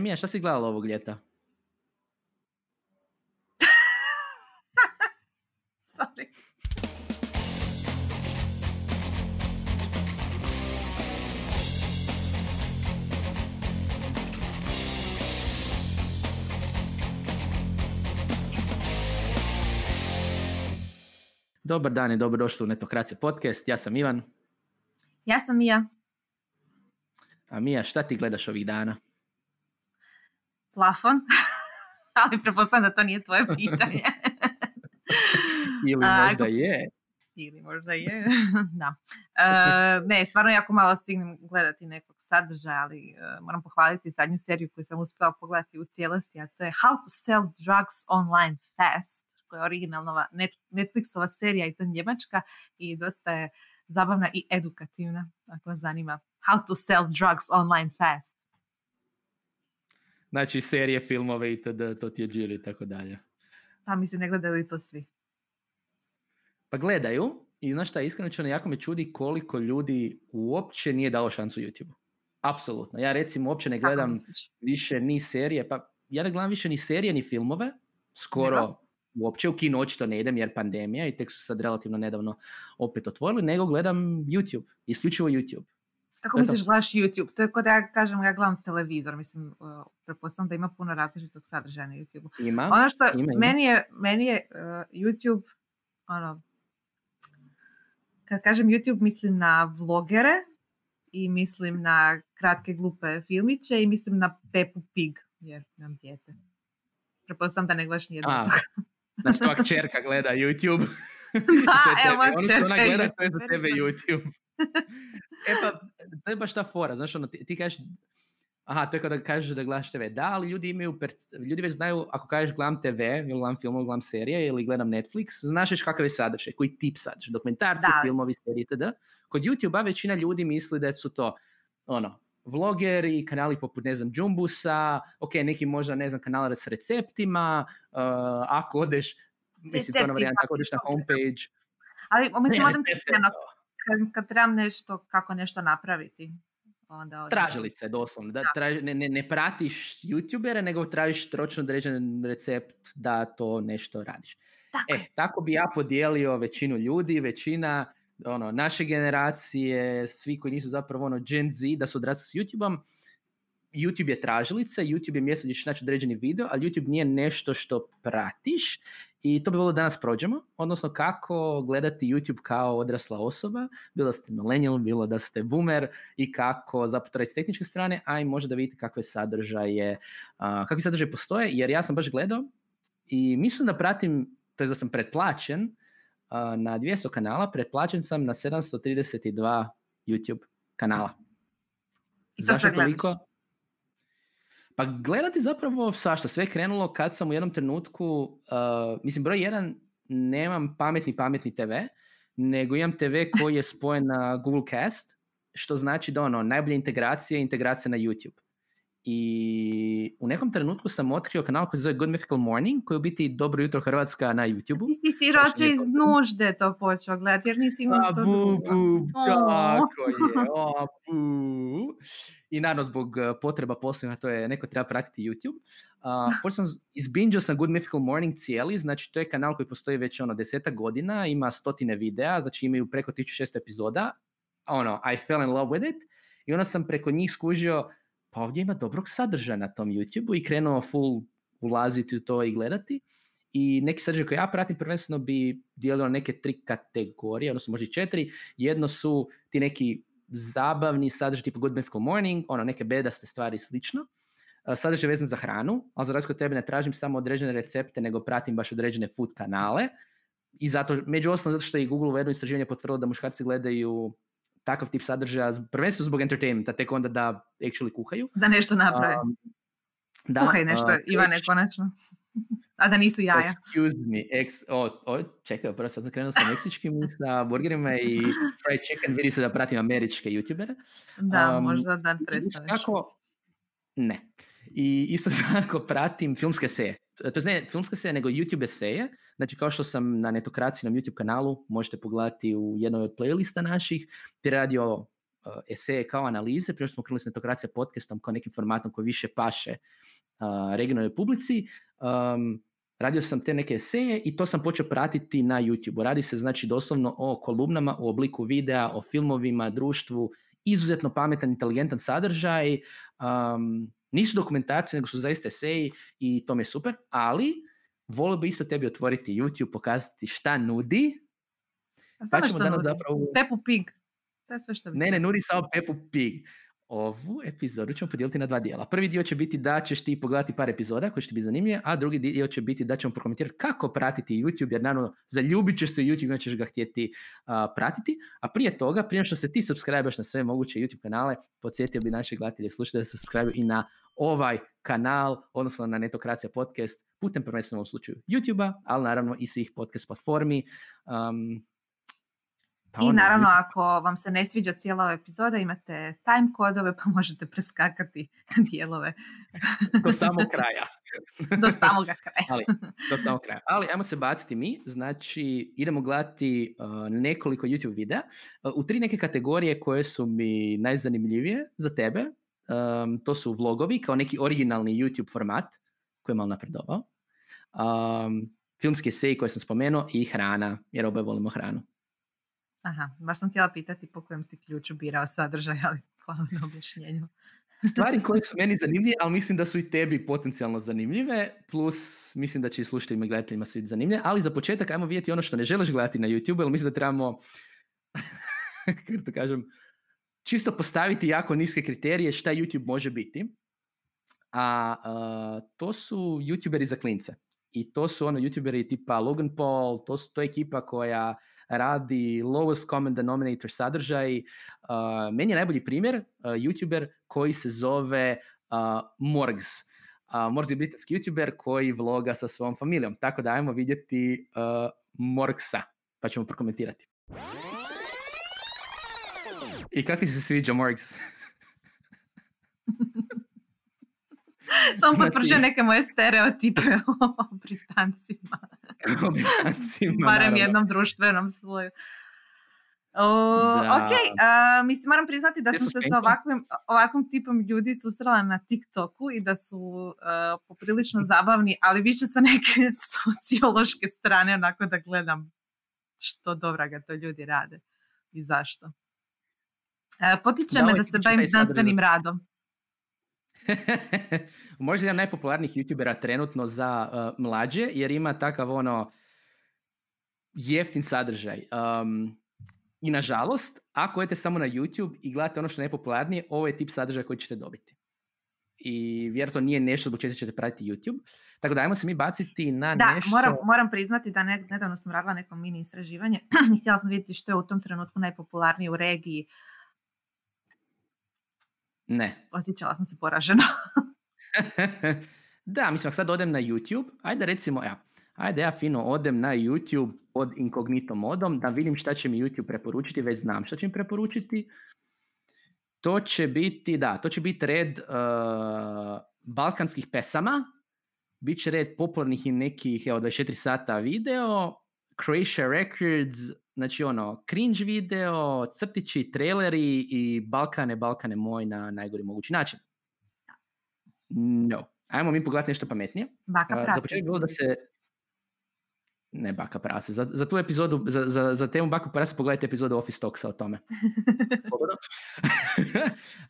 Mija, šta si gledala ovog ljeta? Sorry. Dobar dan i dobrodošli u Netokracija podcast. Ja sam Ivan. Ja sam Mija. A Mija, šta ti gledaš ovih dana? Plafon, ali pretpostavljam da to nije tvoje pitanje. Ili možda je. Ili možda je, da. Ne, stvarno jako malo stignem gledati nekog sadržaja, ali moram pohvaliti zadnju seriju koju sam uspjela pogledati u cijelosti, a to je How to Sell Drugs Online Fast, koja je originalna Netflixova serija i to njemačka i dosta je zabavna i edukativna, ako vas zanima. How to Sell Drugs Online Fast. Znači serije, filmove i to ti je džiri i tako dalje. Pa mislim, ne gledaju li to svi? Pa gledaju i znaš šta, iskreno jako me čudi koliko ljudi uopće nije dalo šansu YouTube-u. Apsolutno. Ja recimo uopće ne gledam više ni serije, pa ja ne gledam više ni serije ni filmove, skoro nego uopće u kino očito ne idem jer pandemija i tek su sad relativno nedavno opet otvorili, nego gledam YouTube, isključivo YouTube. Kako misliš gledaš YouTube? To je kod ja kažem, ja gledam televizor, mislim, pretpostavljam da ima puno različitog sadržaja na YouTube-u. Ima, ono što ima. Meni je YouTube, ono, kad kažem YouTube mislim na vlogere i mislim na kratke glupe filmiće i mislim na Pepu Pig, jer nam dijete. Pretpostavljam da ne gledaš nijednog. Znači tvoja čerka gleda YouTube. Da, evo moja čerka. Ono što ona gleda, to je za tebe YouTube. E pa, to je baš ta fora, znaš, ono, ti kažeš, aha, to je kada kažeš da gledaš TV, da, ali ljudi imaju, ljudi već znaju, ako kažeš gledam TV, ili gledam film, ili gledam serije, ili gledam Netflix, znaš već kakav je sadržaj, koji tip sadržaj, dokumentarci, da, filmovi, serije, itd. Kod YouTube-a većina ljudi misli da su to, ono, vlogeri, kanali poput, ne znam, Džumbusa, ok, neki možda, ne znam, kanala s receptima, ako odeš, mislim, to na varijanta, ako odeš na homepage. Ali, mislim, odem kristeno. Kad trebam nešto, kako nešto napraviti. Onda tražilice, doslovno. Da, ne pratiš youtubere, nego tražiš točno određen recept da to nešto radiš. Tako. Tako bi ja podijelio većinu ljudi, većina ono, naše generacije, svi koji nisu zapravo ono, Gen Z, da su odrasli s YouTubeom. YouTube je tražilica, YouTube je mjesto gdje ćeš naći određeni video, ali YouTube nije nešto što pratiš. I to bi volio danas prođemo, odnosno kako gledati YouTube kao odrasla osoba, bilo da ste millennial, bilo da ste boomer i kako zapravo s tehničke strane, a i možda da vidite kakvi sadržaje postoje, jer ja sam baš gledao i mislim da pratim, to je da sam pretplaćen na 200 kanala, pretplaćen sam na 732 YouTube kanala. I to zašto toliko? Pa gledati zapravo svašta, sve je krenulo kad sam u jednom trenutku, mislim broj jedan, nemam pametni TV, nego imam TV koji je spojen na Google Cast, što znači da ono, najbolje integracija na YouTube. I u nekom trenutku sam otkrio kanal koji se zove Good Mythical Morning, koji je u biti Dobro jutro Hrvatska na YouTube-u. Ti si roče iz nužde to počeo gledati, jer nisi imao što drugo. Tako je. I naravno zbog potreba posljednja, to je neko treba pratiti YouTube. Izbinđao sam Good Mythical Morning cijeli, znači to je kanal koji postoji već ono 10 godina, ima 100 videa, znači imaju preko 1600 epizoda. Ono, I fell in love with it. I onda sam preko njih skužio pa ovdje ima dobrog sadržaja na tom YouTube-u i krenuo full ulaziti u to i gledati. I neki sadržaj koji ja pratim prvenstveno bi dijelio neke 3 kategorije, odnosno možda i 4. Jedno su ti neki zabavni sadržaj tipa Good Mythical Morning, ono neke bedaste stvari i slično. Sadržaj vezan za hranu, ali za razliku od tebe ne tražim samo određene recepte, nego pratim baš određene food kanale. I zato, među osnovno zato što je i Google u jednom istraživanju potvrdilo da muškarci gledaju takav tip sadržaja, prvenstveno zbog entertainmenta, tek onda da actually kuhaju. Da nešto naprave. Kuhaj nešto, Ivane, konačno. A da nisu jaja. Excuse me. Čekaj, prvo sad zakrenuo sa meksičkim, sa burgerima i fried chicken, vidi se da pratim američke youtubere. Da, možda da prestaneš. Tako, ne. I isto tako pratim filmske eseje. To ne filmske eseje, nego YouTube eseje. Znači kao što sam na Netokracijnom YouTube kanalu, možete pogledati u jednoj od playlista naših, ti radi o eseje kao analize, prije što smo krenuli s Netokracija podcastom kao nekim formatom koji više paše regionalnoj publici, radio sam te neke eseje i to sam počeo pratiti na YouTube. Radi se znači doslovno o kolumnama u obliku videa, o filmovima, društvu, izuzetno pametan, inteligentan sadržaj, nisu dokumentacije, nego su zaista eseji i to mi je super, ali volio bi isto tebi otvoriti YouTube, pokazati šta nudi. A pa ćemo danas nudi? Zapravo... Pepu Pig. To je sve što bi... Ne, nudi samo Pepu Pig. Ovu epizodu ćemo podijeliti na dva dijela. Prvi dio će biti da ćeš ti pogledati par epizoda koji će ti biti zanimljive, a drugi dio će biti da ćemo prokomentirati kako pratiti YouTube, jer naravno zaljubit ćeš se u YouTube i ćeš ga htjeti pratiti. A prije toga, prije što se ti subscribeaš na sve moguće YouTube kanale, podsjetio bi naše gledatelje i slušatelje da se subscribe i na ovaj kanal, odnosno na Netokracija podcast, putem prvenstveno u slučaju YouTube-a, ali naravno i svih podcast platformi. I naravno, ako vam se ne sviđa cijela ova epizoda, imate time kodove, pa možete preskakati dijelove. Do samog kraja. Do samoga kraja. Ali ajmo se baciti mi. Znači, idemo gledati nekoliko YouTube videa u tri neke kategorije koje su mi najzanimljivije za tebe. To su vlogovi, kao neki originalni YouTube format koji je malo napredovao. Filmski eseji koje sam spomenuo i hrana, jer oboje volimo hranu. Aha, baš sam htjela pitati po kojem si ključu birao sadržaj, ali hvala na objašnjenju. Stvari koje su meni zanimljive, ali mislim da su i tebi potencijalno zanimljive, plus mislim da će i slušateljima i gledateljima su zanimljive, ali za početak ajmo vidjeti ono što ne želiš gledati na YouTube, jer mislim da trebamo, kako to kažem, čisto postaviti jako niske kriterije šta YouTube može biti, a to su YouTuberi za klince. I to su ono YouTuberi tipa Logan Paul, to je ekipa koja radi lowest common denominator sadržaj. Meni je najbolji primjer YouTuber koji se zove Morgz. Morgz je britanski YouTuber koji vloga sa svojom familijom. Tako da ajmo vidjeti Morgza, pa ćemo prokomentirati. I kako ti se sviđa Morgz? Samo potvrđuje neke moje stereotipe o Britancima. O Britancima, barem naravno. Jednom društvenom sloju. Ok, mislim, moram priznati da sam se sa ovakvim tipom ljudi susrela na TikToku i da su poprilično zabavni, ali više sa neke sociološke strane, onako da gledam što dobra ga to ljudi rade i zašto. Potiče me da se bavim znanstvenim radom. Možda jedan najpopularnijih YouTubera trenutno za mlađe, jer ima takav ono jeftin sadržaj. I nažalost, ako idete samo na YouTube i gledate ono što je najpopularnije, ovo je tip sadržaja koji ćete dobiti. I vjerojatno nije nešto zbog čega ćete pratiti YouTube. Tako da ajmo se mi baciti na nešto... Da, moram priznati da nedavno sam radila neko mini istraživanje i htjela sam vidjeti što je u tom trenutku najpopularnije u regiji. Ne. Osjećala sam se poraženo. Da, mislim, ako sad odem na YouTube, ajde ja fino odem na YouTube pod inkognito modom, da vidim šta će mi YouTube preporučiti, već znam šta će mi preporučiti. To će biti red balkanskih pesama, bit će red popularnih i nekih, 24 sata video, Croatia Records, znači ono, cringe video, crtići, traileri i Balkane moj na najgori mogući način. No. Ajmo mi pogledati nešto pametnije. Baka prase. Za početak bilo da se... Ne baka prase. Za tu epizodu, za temu baka prase pogledajte epizodu Office Talksa o tome. Slobodno.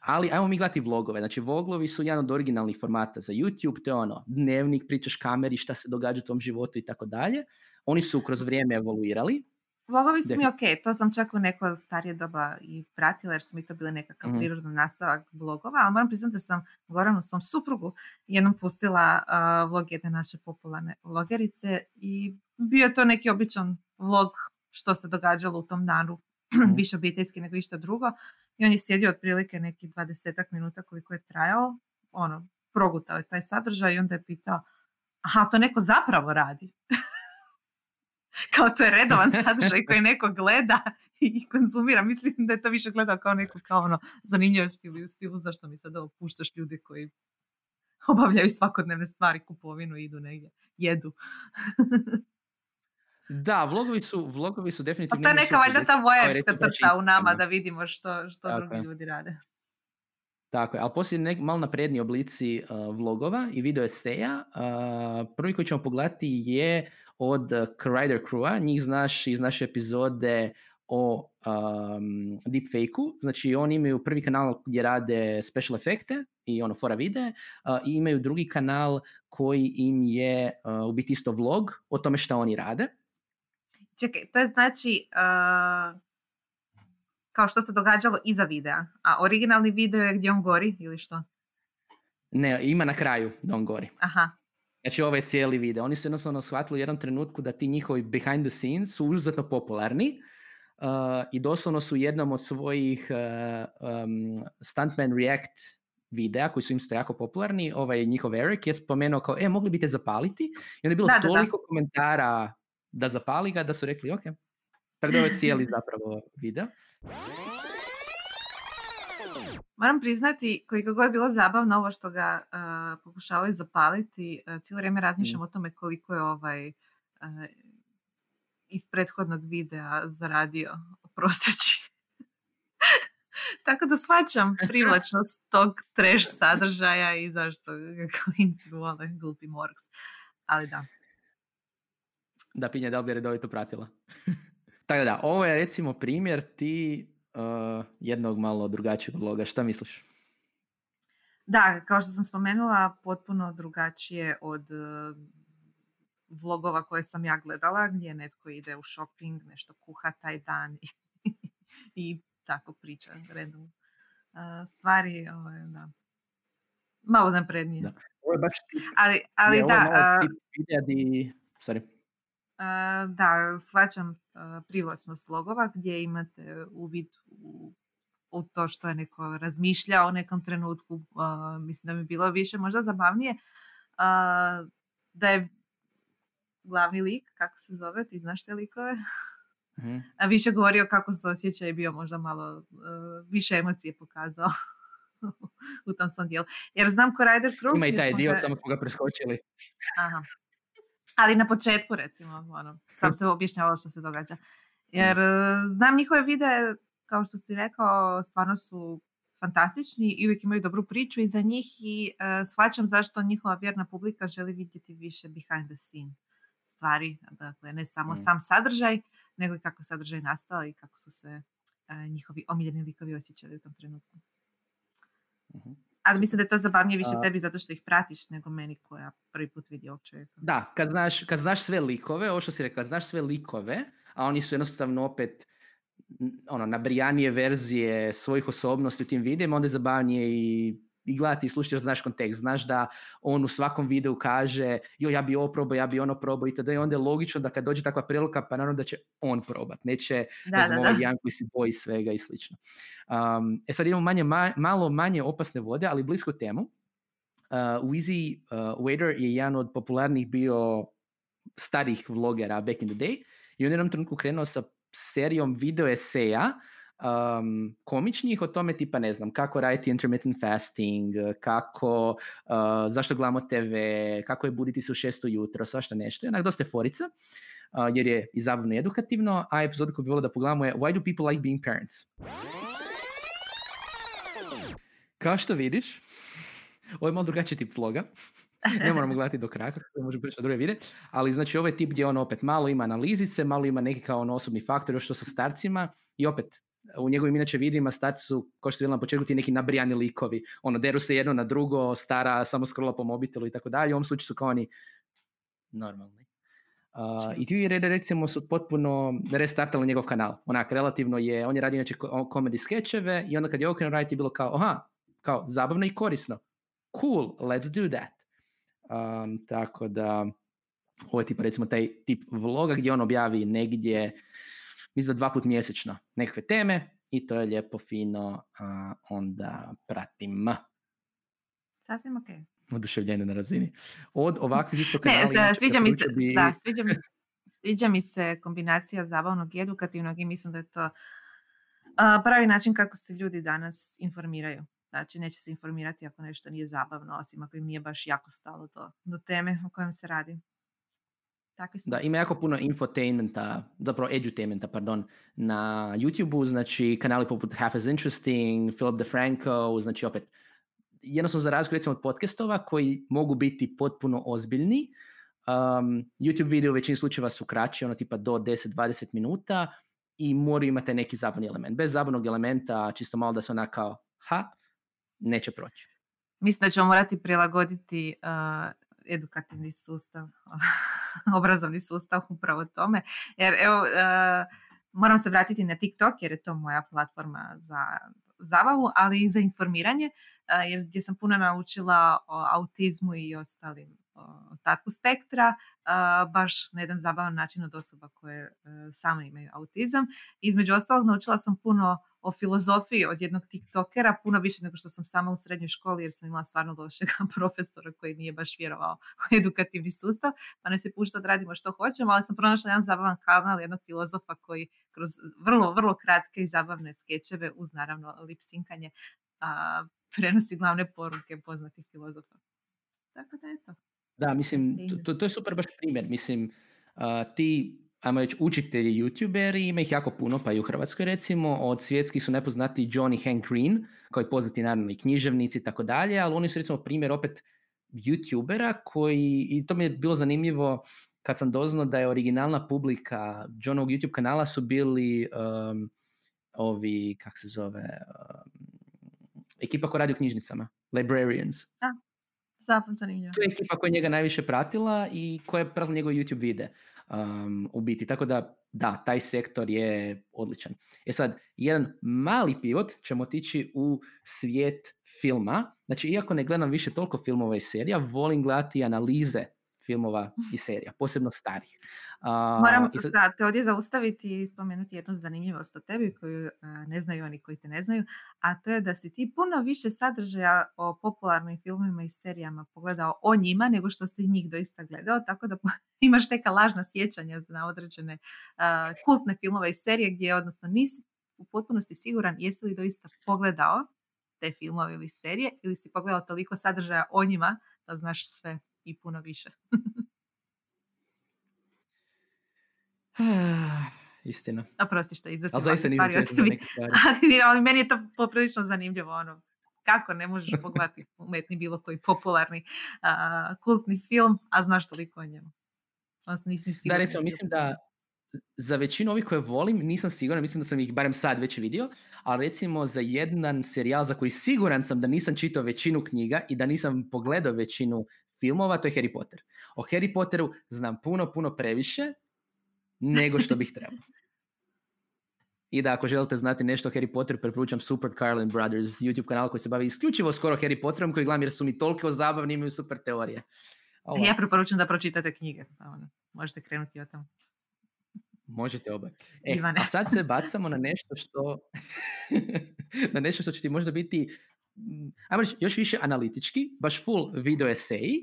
Ali ajmo mi gledati vlogove. Znači vlogovi su jedan od originalnih formata za YouTube. To je ono, dnevnik, pričaš kameri, šta se događa u tom životu i tako dalje. Oni su kroz vrijeme evoluirali. Vlogovi su mi ok, to sam čak u neko starije doba i pratila jer su mi to bili nekakav prirodni nastavak vlogova, ali moram priznati da sam Goranu, svom suprugu, jednom pustila vlog jedne naše popularne vlogerice i bio je to neki običan vlog što se događalo u tom danu, više obiteljski nego išta drugo, i on je sjedio otprilike nekih 20 minuta koliko je trajao, ono, progutao je taj sadržaj i onda je pitao, aha, to neko zapravo radi. Kao to je redovan sadržaj koji neko gleda i konzumira. Mislim da je to više gledao kao neko kao ono zanimljivost ili u stilu zašto mi sad opuštaš ljudi koji obavljaju svakodnevne stvari, kupovinu, idu negdje, jedu. Da, vlogovi su definitivno... Pa to je neka valjda ta vojerska crta u nama da vidimo što drugi ljudi rade. Tako je, ali poslije malo napredniji oblici vlogova i video eseja. Prvi koji ćemo pogledati je od Rider Crewa. Njih znaš iz naše epizode o deepfake-u. Znači, oni imaju prvi kanal gdje rade special efekte i ono fora vide, i imaju drugi kanal koji im je u biti isto vlog o tome što oni rade. Čekaj, to je znači kao što se događalo iza videa, a originalni video je gdje on gori ili što? Ne, ima na kraju da on gori. Aha. Znači, ovo je cijeli video. Oni su jednostavno shvatili u jednom trenutku da ti njihovi behind the scenes su užasno popularni. I doslovno su jednom od svojih Stuntman React videa, koji su im isto jako popularni, ovaj njihov Eric je spomenuo kao, mogli bi te zapaliti? I onda je bilo toliko komentara da zapali ga, da su rekli, ok. Tako da ovo je cijeli zapravo video. Moram priznati, koliko god je bilo zabavno ovo što ga pokušavaju zapaliti, cijelo vrijeme razmišljam o tome koliko je ovaj... iz prethodnog videa zaradio prosteći. Tako da shvaćam privlačnost tog trash sadržaja i zašto klinci vole glupi Morgz. Ali da. Da, pitanje da li bi redovito pratila. Tako da, ovo je recimo primjer ti jednog malo drugačijeg vloga. Šta misliš? Da, kao što sam spomenula, potpuno drugačije od... vlogova koje sam ja gledala, gdje netko ide u shopping, nešto kuha taj dan i tako priča random stvari. Malo naprednije. Da. Ovo je baš tip. Ali ne, da, ovo je malo tip videa da, shvaćam privlačnost vlogova gdje imate uvid u to što je neko razmišljao o nekom trenutku. Mislim da mi je bilo više možda zabavnije. Da je glavni lik, kako se zove, ti znaš te likove, a više govorio kako se osjeća i bio možda malo više emocije pokazao u tom svom dijelu. Jer znam ko Rider Crew... Ima i taj dio, samo smo ga preskočili. Aha. Ali na početku, recimo, sam se objašnjavala što se događa. Jer znam njihove videe, kao što si rekao, stvarno su fantastični i uvijek imaju dobru priču iza njih i shvaćam zašto njihova vjerna publika želi vidjeti više behind the scene stvari, dakle ne samo sam sadržaj, nego i kako je sadržaj nastao i kako su se njihovi omiljeni likovi osjećali u tom trenutku. Ali mislim da je to zabavnije više tebi zato što ih pratiš nego meni koja prvi put vidi ovog čovjeka. Da, kad znaš sve likove, ovo što si rekla, znaš sve likove, a oni su jednostavno opet nabrijanije verzije svojih osobnosti u tim videima, onda je zabavnije i gledati i slušati jer znaš kontekst, znaš da on u svakom videu kaže ja bi ovo probao, ja bi ono probao itd. I onda je logično da kad dođe takva prilika, pa naravno da će on probat, neće jedan koji se boji svega i slično. Sad imamo malo manje opasne vode, ali blisku temu. Wizzy Waiter je jedan od popularnih bio starih vlogera back in the day i on je u jednom trenutku krenuo sa serijom video eseja komičnih o tome tipa ne znam kako raditi intermittent fasting, kako zašto gledamo TV, kako je buditi se u 6 ujutro, svašta nešto, onak dosta forica jer je i zabavno i edukativno, a epizodu koju bi volio da pogledamo je Why do people like being parents? Kao što vidiš, ovo je malo drugačiji tip vloga. Ne moramo gledati do kraja, možemo pričati druge videe, ali znači ovaj tip gdje on opet malo ima analizice, malo ima neki kao osobni faktor, još što sa starcima i opet u njegovim inače videima starci su, kao što je bilo na početku, ti neki nabrijani likovi, deru se jedno na drugo, stara samo scrolla po mobitelu i tako dalje, u ovom slučaju su kao oni normalni. I ti recimo su potpuno restartali njegov kanal, onak relativno je, on je radio inače komedi skečeve i onda kad je okrenuo raditi bilo kao, kao zabavno i korisno, cool, let's do that. Tako da ovo je tipa recimo taj tip vloga gdje on objavi negdje mislim 2 puta mjesečno nekakve teme i to je lijepo fino onda pratim sasvim ok oduševljenje na razini od ovakvih isto kanala. Sviđa mi se kombinacija zabavnog i edukativnog i mislim da je to pravi način kako se ljudi danas informiraju. Znači, neće se informirati ako nešto nije zabavno, osim ako im nije baš jako stalo do teme o kojem se radi. Takvi smo. Da, ima jako puno infotainmenta, zapravo edutainmenta, pardon, na YouTube-u, znači kanali poput Half as Interesting, Philip DeFranco, znači opet, jednostavno za razliku recimo od podcastova koji mogu biti potpuno ozbiljni, YouTube video u većini slučajeva su kraći, ono tipa do 10-20 minuta i moraju imati neki zabavni element. Bez zabavnog elementa, čisto malo da se ona kao, neće proći. Mislim da ćemo morati prilagoditi edukativni sustav, obrazovni sustav upravo tome. Jer evo, moram se vratiti na TikTok jer je to moja platforma za zabavu, ali i za informiranje, jer gdje sam puno naučila o autizmu i ostalim ostatku spektra, baš na jedan zabavan način od osoba koje same imaju autizam. Između ostalog, naučila sam puno o filozofiji od jednog tiktokera, puno više nego što sam sama u srednjoj školi, jer sam imala stvarno lošeg profesora koji nije baš vjerovao u edukativni sustav, pa ne se pušta da radimo što hoćemo, ali sam pronašla jedan zabavan kanal jednog filozofa koji kroz vrlo, vrlo kratke i zabavne skečeve uz naravno lipsinkanje prenosi glavne poruke poznatih filozofa. Tako da eto. Da, mislim, to je super baš primjer. Mislim, ti, ajmo reći, učitelji youtuberi, ima ih jako puno, pa i u Hrvatskoj recimo, od svjetskih su nepoznati John i Hank Green, koji poznati naravno i književnici i tako dalje, ali oni su recimo primjer opet youtubera koji, i to mi je bilo zanimljivo kad sam doznao da je originalna publika Johnovog YouTube kanala su bili ovi, kak se zove, ekipa koja radi u knjižnicama, librarians. Da. To je ekipa koja njega najviše pratila i koja je pratila njegov YouTube video u biti. Tako da, da, taj sektor je odličan. E sad, jedan mali pivot ćemo otići u svijet filma. Znači, iako ne gledam više toliko filmova i serija, volim gledati analize filmova i serija, posebno starih. Moram te ovdje zaustaviti i spomenuti jednu zanimljivost o tebi koju ne znaju oni koji te ne znaju, a to je da si ti puno više sadržaja o popularnim filmima i serijama pogledao o njima nego što si njih doista gledao, tako da imaš neka lažna sjećanja na određene kultne filmove i serije gdje odnosno nisi u potpunosti siguran jesi li doista pogledao te filmove ili serije ili si pogledao toliko sadržaja o njima da znaš sve i puno više. Istina. Oprosti što izazim. Ali zaista nisam svjesna za neke stvari. Ali meni je to poprilično zanimljivo. Ono, kako ne možeš pogledati umetni bilo koji popularni kultni film, a znaš toliko o njemu. Da, recimo, mislim da za većinu ovih koje volim nisam siguran, mislim da sam ih barem sad već vidio, ali recimo za jedan serijal za koji siguran sam da nisam čitao većinu knjiga i da nisam pogledao većinu filmova, to je Harry Potter. O Harry Potteru znam puno, puno previše nego što bih trebao. I da, ako želite znati nešto o Harry Potteru, preporučam Super Carlin Brothers, YouTube kanal koji se bavi isključivo skoro Harry Potterom, koji gledam jer su mi toliko zabavni, imaju super teorije. Ovo. Ja preporučam da pročitate knjige. Možete krenuti o tamo. Možete oba. A sad se bacamo na nešto što na nešto što će ti možda biti još više analitički, baš full video eseji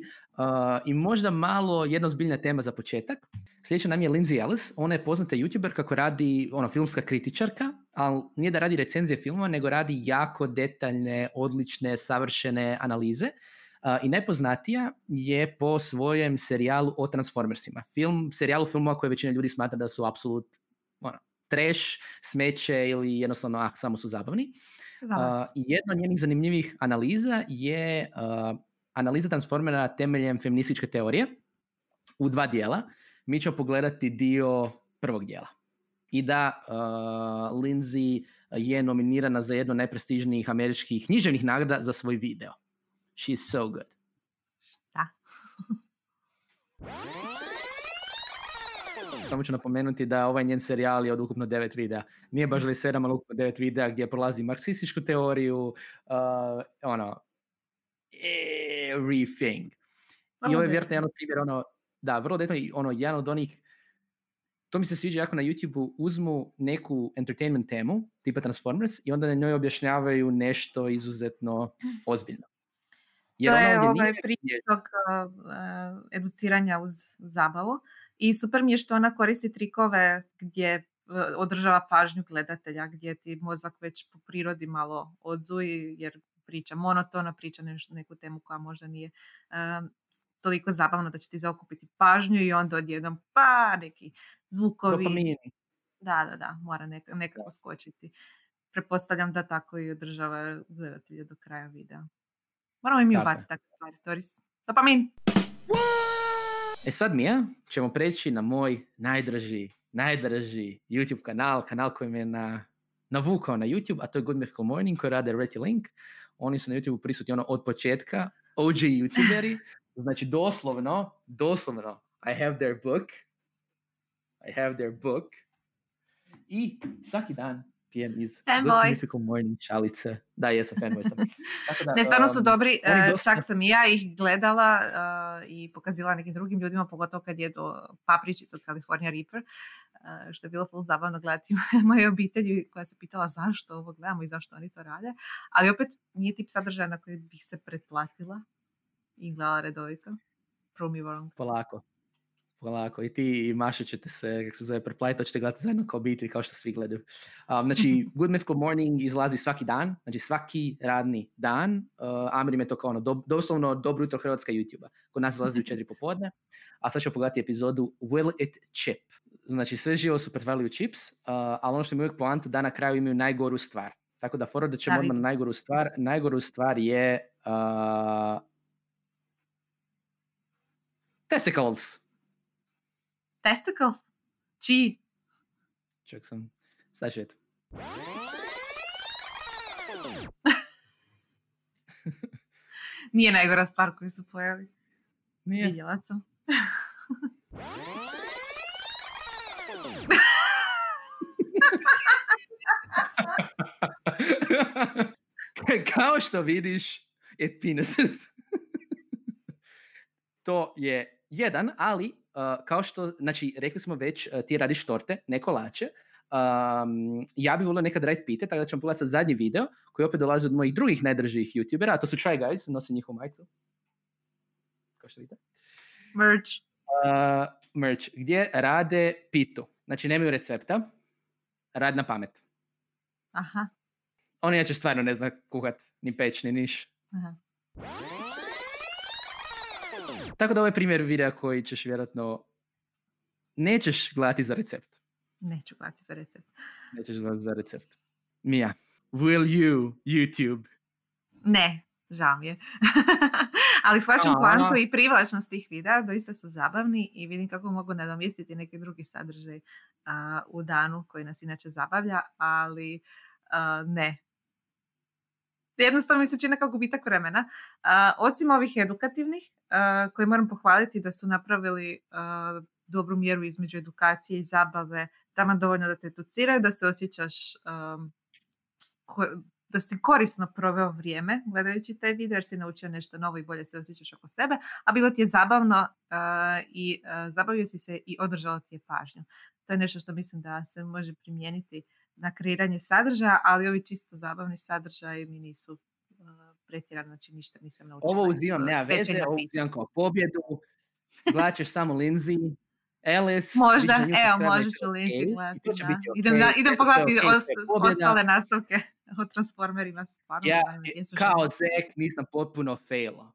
i možda malo jedna ozbiljna tema za početak. Sljedeća nam je Lindsay Ellis, ona je poznata youtuber kako radi, ona filmska kritičarka, ali nije da radi recenzije filmova, nego radi jako detaljne, odlične, savršene analize i najpoznatija je po svojem serijalu o Transformersima. Serijalu filmova koje većina ljudi smatra da su apsolut trash, smeće ili jednostavno samo su zabavni. Jedna od njenih zanimljivih analiza je analiza Transformera temeljem feminističke teorije u dva dijela. Mi ćemo pogledati dio prvog dijela. I da, Lindsay je nominirana za jednu od najprestižnijih američkih književnih nagrada za svoj video. She's so good. Da. Samo ću napomenuti da ovaj njen serijal je od ukupno 9 videa. Nije baš 27, ali ukupno 9 videa gdje prolazi marksističku teoriju, everything. I ovo je vjerojatno jedan primjer, vrlo detaljno, jedan od onih, to mi se sviđa jako na YouTube-u, uzmu neku entertainment temu, tipa Transformers, i onda na njoj objašnjavaju nešto izuzetno ozbiljno. Jer to je ovaj primjer tog educiranja uz zabavu. I super mi je što ona koristi trikove gdje održava pažnju gledatelja, gdje ti mozak već po prirodi malo odzuji jer priča monotono, priča neku temu koja možda nije toliko zabavno da će ti zaokupiti pažnju i onda odjednom pa neki zvukovi. Dopamini. Da, mora nekako skočiti. Pretpostavljam da tako i održava gledatelje do kraja videa. Moramo i mi ubaciti takve stvari, Toris. Dopamin! E sad, Mija, ćemo preći na moj najdraži YouTube kanal koji me navukao na YouTube, a to je Good Mythical Morning koji rade Reti Link. Oni su na YouTubeu prisutni od početka, OG YouTuberi. Znači, doslovno, I have their book. I svaki dan pijem iz Good Mythical Morning šalice. Da, jesam, fanboy sam. Tako da, ne, stvarno su dobri, čak sam i ja ih gledala i pokazila nekim drugim ljudima, pogotovo kad jedu papričicu od California Reaper, što je bilo full zabavno gledati moje obitelji koja se pitala zašto ovo gledamo i zašto oni to rade. Ali opet nije tip sadržaja na koji bih se pretplatila i gledala redovito. Prove me wrong. Polako. I ti i Maša ćete se, kako se zove, preplatiti, ćete gledati zajedno kao obitelj, kao što svi gledaju. Znači, Good Mythical Morning izlazi svaki dan, znači svaki radni dan. Amir me to kao ono, doslovno Dobro jutro Hrvatska YouTube-a. Kod nas izlazi u 4 popodne, a sad ćemo pogledati epizodu Will It Chip? Znači, sve živo su pretvarili u chips, ali ono što mi uvijek poanta da na kraju imaju najgoru stvar. Tako da forward ćemo odmah na najgoru stvar. Najgoru stvar je Testicles? Čiji? Čak sam, sad ću vidjeti. Nije najgora stvar koju su pojeli. Nije. Vidjela sam. Kao što vidiš, it penises. To je jedan, ali kao što, znači, rekli smo već, ti radiš torte, ne kolače. Ja bih volio nekad raditi pite, tako da ćemo pogledati sad zadnji video, koji opet dolazi od mojih drugih najdržijih YouTubera, a to su Try Guys, nosi njihovu majicu. Kao što vidite. Merch, gdje rade pitu. Znači, nemaju recepta, rad na pamet. Aha. Oni inače stvarno ne zna kuhat, ni peć, ni niš. Aha. Tako da ovo je primjer videa koji ćeš vjerojatno nećeš gledati za recept. Nećeš gledati za recept. Mija, will you YouTube? Ne, žao mi je. Ali shvaćam poantu i privlačnost tih videa, doista su zabavni i vidim kako mogu nadomjestiti neki drugi sadržaj u danu koji nas inače zabavlja, ali ne. Jednostavno mi se čini kao gubitak vremena. Osim ovih edukativnih, koje moram pohvaliti da su napravili dobru mjeru između edukacije i zabave, tamo dovoljno da te educiraju, da se osjećaš da si korisno proveo vrijeme gledajući taj video, jer si naučio nešto novo i bolje se osjećaš oko sebe, a bilo ti je zabavno i zabavio si se i održalo ti je pažnju. To je nešto što mislim da se može primijeniti na kreiranje sadržaja, ali ovi čisto zabavni sadržaj mi nisu pretjerano, znači ništa nisam naučila. Ovo uzimam, nema veze, ovo uzimam kao pobjedu, glačeš samo Lindsay Ellis. Možda, evo, možeš u Lindsay gledati. Idem pogledati ostale nastavke o Transformerima. Ja, kao Zek, nisam potpuno faila.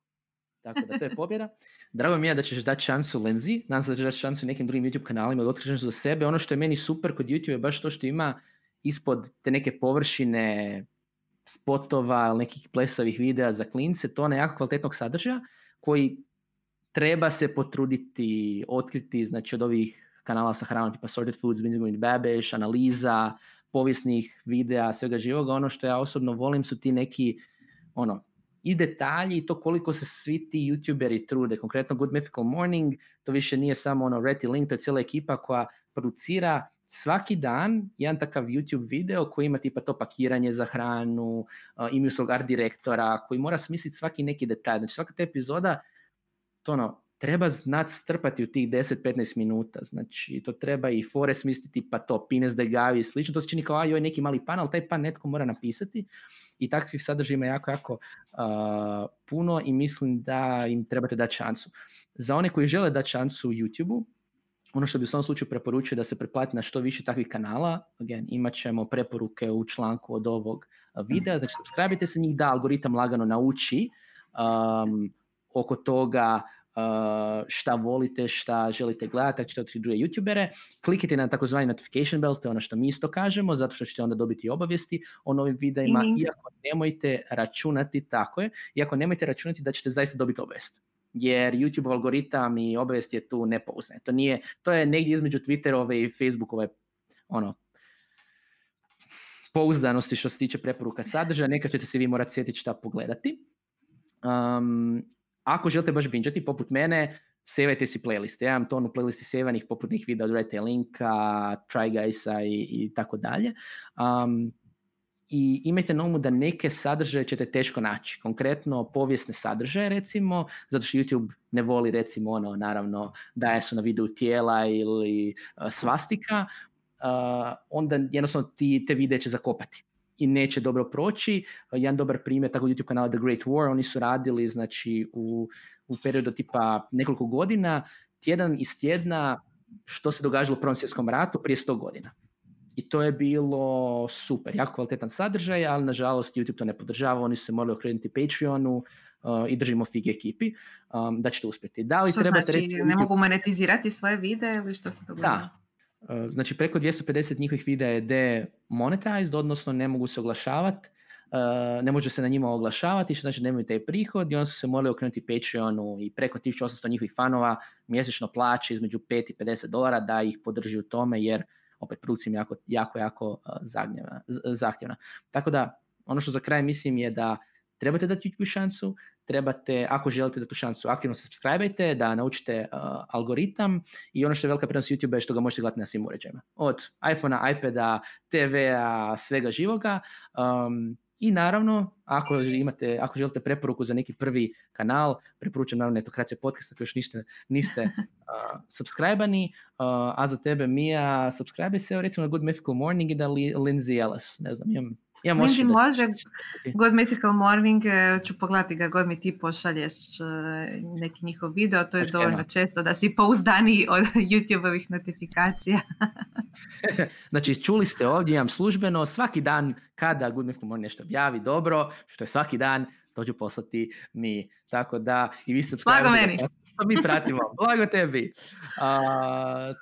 Tako da, to je pobjeda. Drago mi je da ćeš dati šansu Lindsay, nadam se da ćeš dati šansu nekim drugim YouTube kanalima, da otkrižeš za sebe. Ono što je meni super kod YouTube je baš to što ima ispod te neke površine spotova ili nekih plesovih videa za klince, to je jako kvalitetnog sadržaja koji treba se potruditi, otkriti, znači od ovih kanala sa hranom tipa Sorted Foods, Binging with Babish, analiza, povijesnih videa, svega živoga. Ono što ja osobno volim su ti neki ono, i detalji i to koliko se svi ti YouTuberi trude. Konkretno Good Mythical Morning, to više nije samo ono Reti Link, to je cijela ekipa koja producira svaki dan jedan takav YouTube video koji ima tipa to pakiranje za hranu, imaju svog art direktora, koji mora smisliti svaki neki detalj. Znači svaka te epizoda, to ono, treba znati strpati u tih 10-15 minuta. Znači to treba i fore smisliti, pa to, pines de gavi i slično. To se čini kao, joj, neki mali pan, ali taj pan netko mora napisati. I takvih sadržaja ima jako puno i mislim da im trebate dati šansu. Za one koji žele dati šansu u YouTube-u, ono što bi u svom slučaju preporučio da se preplati na što više takvih kanala. Again, imat ćemo preporuke u članku od ovog videa. Znači, subscribe-ite se njih da algoritam lagano nauči oko toga šta volite, šta želite gledati, tako ćete otkriti druge youtubere. Klikite na takozvani notification bell, to je ono što mi isto kažemo, zato što ćete onda dobiti obavijesti o novim videima, iako nemojte računati, tako je, iako nemojte računati da ćete zaista dobiti obavijest. Jer YouTube algoritam i obavijest je tu nepouzdan. To je negdje između Twitterove i Facebookove ono, pouzdanosti što se tiče preporuka sadržaja, nekad ćete se vi morati sjetiti šta pogledati. Ako želite baš bingeati, poput mene, sevajte si playliste. Ja imam tonu playlisti sevanih poputnih videa od Rider Linka, Try Guysa i tako dalje. I imajte na umu da neke sadržaje ćete teško naći. Konkretno povijesne sadržaje, recimo, zato što YouTube ne voli, recimo, ono, naravno, daje su na videu tijela ili svastika, onda jednostavno te videe će zakopati i neće dobro proći. Jedan dobar primjer tako YouTube kanala The Great War, oni su radili znači u periodu tipa nekoliko godina, tjedan iz tjedna što se događalo u Prvom svjetskom ratu prije 100 godina. I to je bilo super, jako kvalitetan sadržaj, ali nažalost YouTube to ne podržava, oni su se morali okrenuti Patreonu i držimo fige ekipi da ćete uspjeti. Da li što trebate znači, recimo, ne mogu monetizirati svoje videe ili što se događa? Da. Znači preko 250 njihovih videa je demonetized, odnosno ne mogu se oglašavati, ne može se na njima oglašavati, što znači nemaju taj prihod i onda su se morali okrenuti Patreonu i preko 1800 njihovih fanova mjesečno plaće između $5 i $50 da ih podrži u tome jer opet produkcija je jako zahtjevna. Tako da ono što za kraj mislim je da trebate dati YouTube šansu, trebate, ako želite da tu šansu, aktivno se subscribe-ajte, da naučite algoritam i ono što je velika prednost YouTube je što ga možete gledati na svim uređajima. Od iPhone-a, iPad-a, TV-a, svega živoga. I naravno, ako želite preporuku za neki prvi kanal, preporučujem naravno Netokracija podcasta, ako još niste subscribe-ani, a za tebe Mija, subscribe se recimo na Good Mythical Morning i da Lindsay Ellis, ne znam, imam Lindsay može, God Mythical Morning, ću pogledati ga, god mi ti pošalješ neki njihov video, to je znači, dovoljno često da si pouzdaniji od YouTube-ovih notifikacija. Znači, čuli ste ovdje, imam službeno, svaki dan kada Good Mythical Morning nešto objavi, dobro, što je svaki dan, to ću poslati mi. Tako da, i vi subscribe-ajte. Blago meni. Mi pratimo, blago tebi.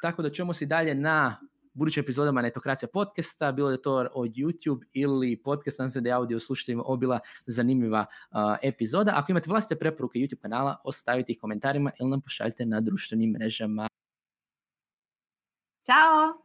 Tako da ćemo se dalje na budućim epizodama Netokracija podcasta, bilo da to od YouTube ili podcast na CD audio, slušajte im obila zanimljiva epizoda. Ako imate vlastite preporuke YouTube kanala, ostavite ih komentarima ili nam pošaljite na društvenim mrežama. Ćao!